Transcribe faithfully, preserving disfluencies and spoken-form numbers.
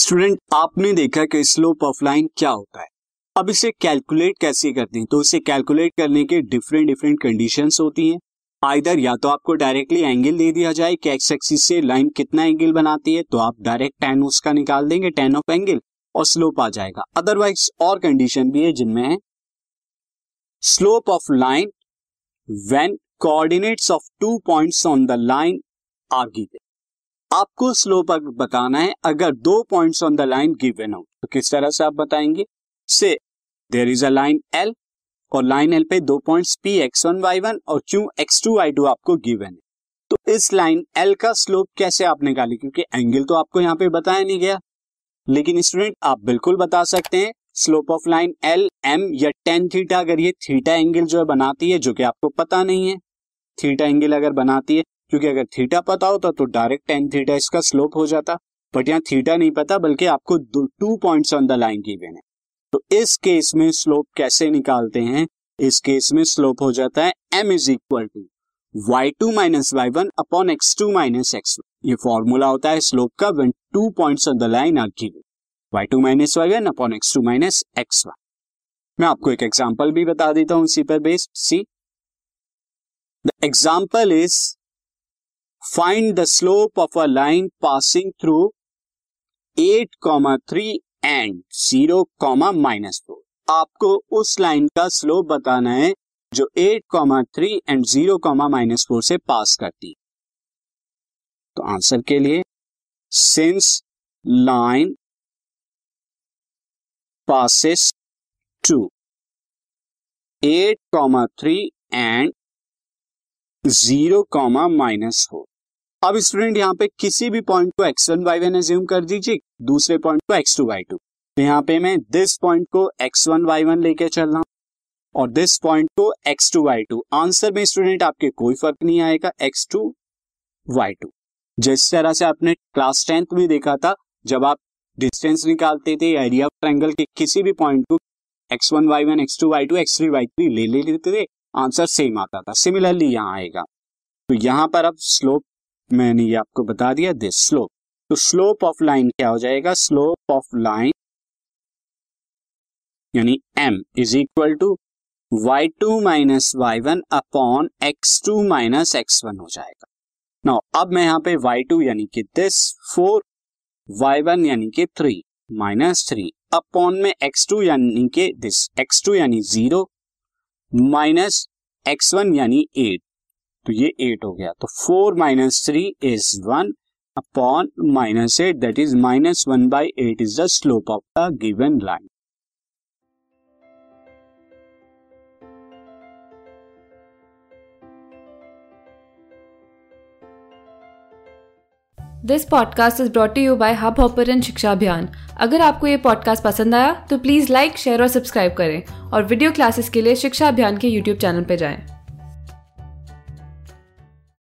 Student आपने देखा कि स्लोप ऑफ लाइन क्या होता है। अब इसे कैलकुलेट कैसे करते हैं, तो इसे कैलकुलेट करने के डिफरेंट डिफरेंट कंडीशंस होती हैं। आइदर या तो आपको डायरेक्टली एंगल दे दिया जाए कि एक्स एक्सिस से लाइन कितना एंगल बनाती है, तो आप डायरेक्ट टैन उसका निकाल देंगे, टैन ऑफ एंगल, और स्लोप आ जाएगा। अदरवाइज और कंडीशन भी है जिनमें है slope of line when coordinates of two points on the line are given. आपको स्लोप बताना है अगर दो points on the line given हो, तो किस तरह से आप बताएंगे। से there is a line L और लाइन L पे दो points P x one Y one और Q x two Y two आपको गिवन है, तो इस लाइन L का स्लोप कैसे आप निकालें, क्योंकि एंगल तो आपको यहाँ पे बताया नहीं गया। लेकिन स्टूडेंट आप बिल्कुल बता सकते हैं slope of line L, M या tan थीटा, अगर ये थीटा एंगल जो है बनाती है, जो कि आपको पता नहीं है। थीटा एंगल अगर बनाती है, क्योंकि अगर थीटा पता होता तो डायरेक्ट tan थीटा इसका स्लोप हो जाता, बट यहाँ थीटा नहीं पता, बल्कि आपको two points on the line given है। तो इस केस में स्लोप कैसे निकालते हैं, इस केस में स्लोप हो जाता है m is equal to Y two minus y one upon x two minus x one. ये फॉर्मूला होता है स्लोप का when two points on the line are given, y two minus y one upon x two minus x one. मैं आपको एक example भी बता देता हूं इसी पर based. See the example is find the slope of a line passing through eight comma three and zero comma minus four. आपको उस लाइन का स्लोप बताना है जो eight comma three and zero comma minus four से pass करती है। तो आंसर के लिए since line passes to eight comma three and zero comma minus four. अब स्टूडेंट यहाँ पे किसी भी पॉइंट को x one Y one assume कर दीजिए, दूसरे पॉइंट को एक्स टू वाई टू। तो यहाँ पे मैं दिस पॉइंट को एक्स वन वाई वन लेके चल रहा हूं और दिस पॉइंट को x two Y two. Answer में स्टूडेंट आपके कोई फर्क नहीं आएगा, एक्स टू वाई टू। जिस तरह से आपने क्लास टेंथ में देखा था, जब आप डिस्टेंस निकालते थे या एरिया ऑफ ट्रायंगल के किसी भी पॉइंट को x one Y one x two Y two x three Y three ले ले लेते थे, आंसर सेम आता था। सिमिलरली यहाँ आएगा। तो यहाँ पर अब स्लोप मैंने ये आपको बता दिया, दिस स्लोप। तो स्लोप ऑफ लाइन क्या हो जाएगा, स्लोप ऑफ लाइन यानी m is equal to Y two minus y one upon x two minus x one हो जाएगा। नाउ अब मैं यहाँ पे वाई टू यानी कि दिस फोर, वाई वन यानी कि थ्री माइनस थ्री अपॉन में एक्स टू यानी कि दिस एक्स टू यानी जीरो माइनस एक्स वन यानी एट, तो ये एट हो गया। तो four minus three is one upon minus eight, that is minus one by eight is the slope of the given line. This podcast is brought you by Hubhopper and Shiksha Abhiyan. अगर आपको ये podcast पसंद आया तो please like, share और subscribe करें और video classes के लिए शिक्षा अभियान के यूट्यूब चैनल पर जाएं।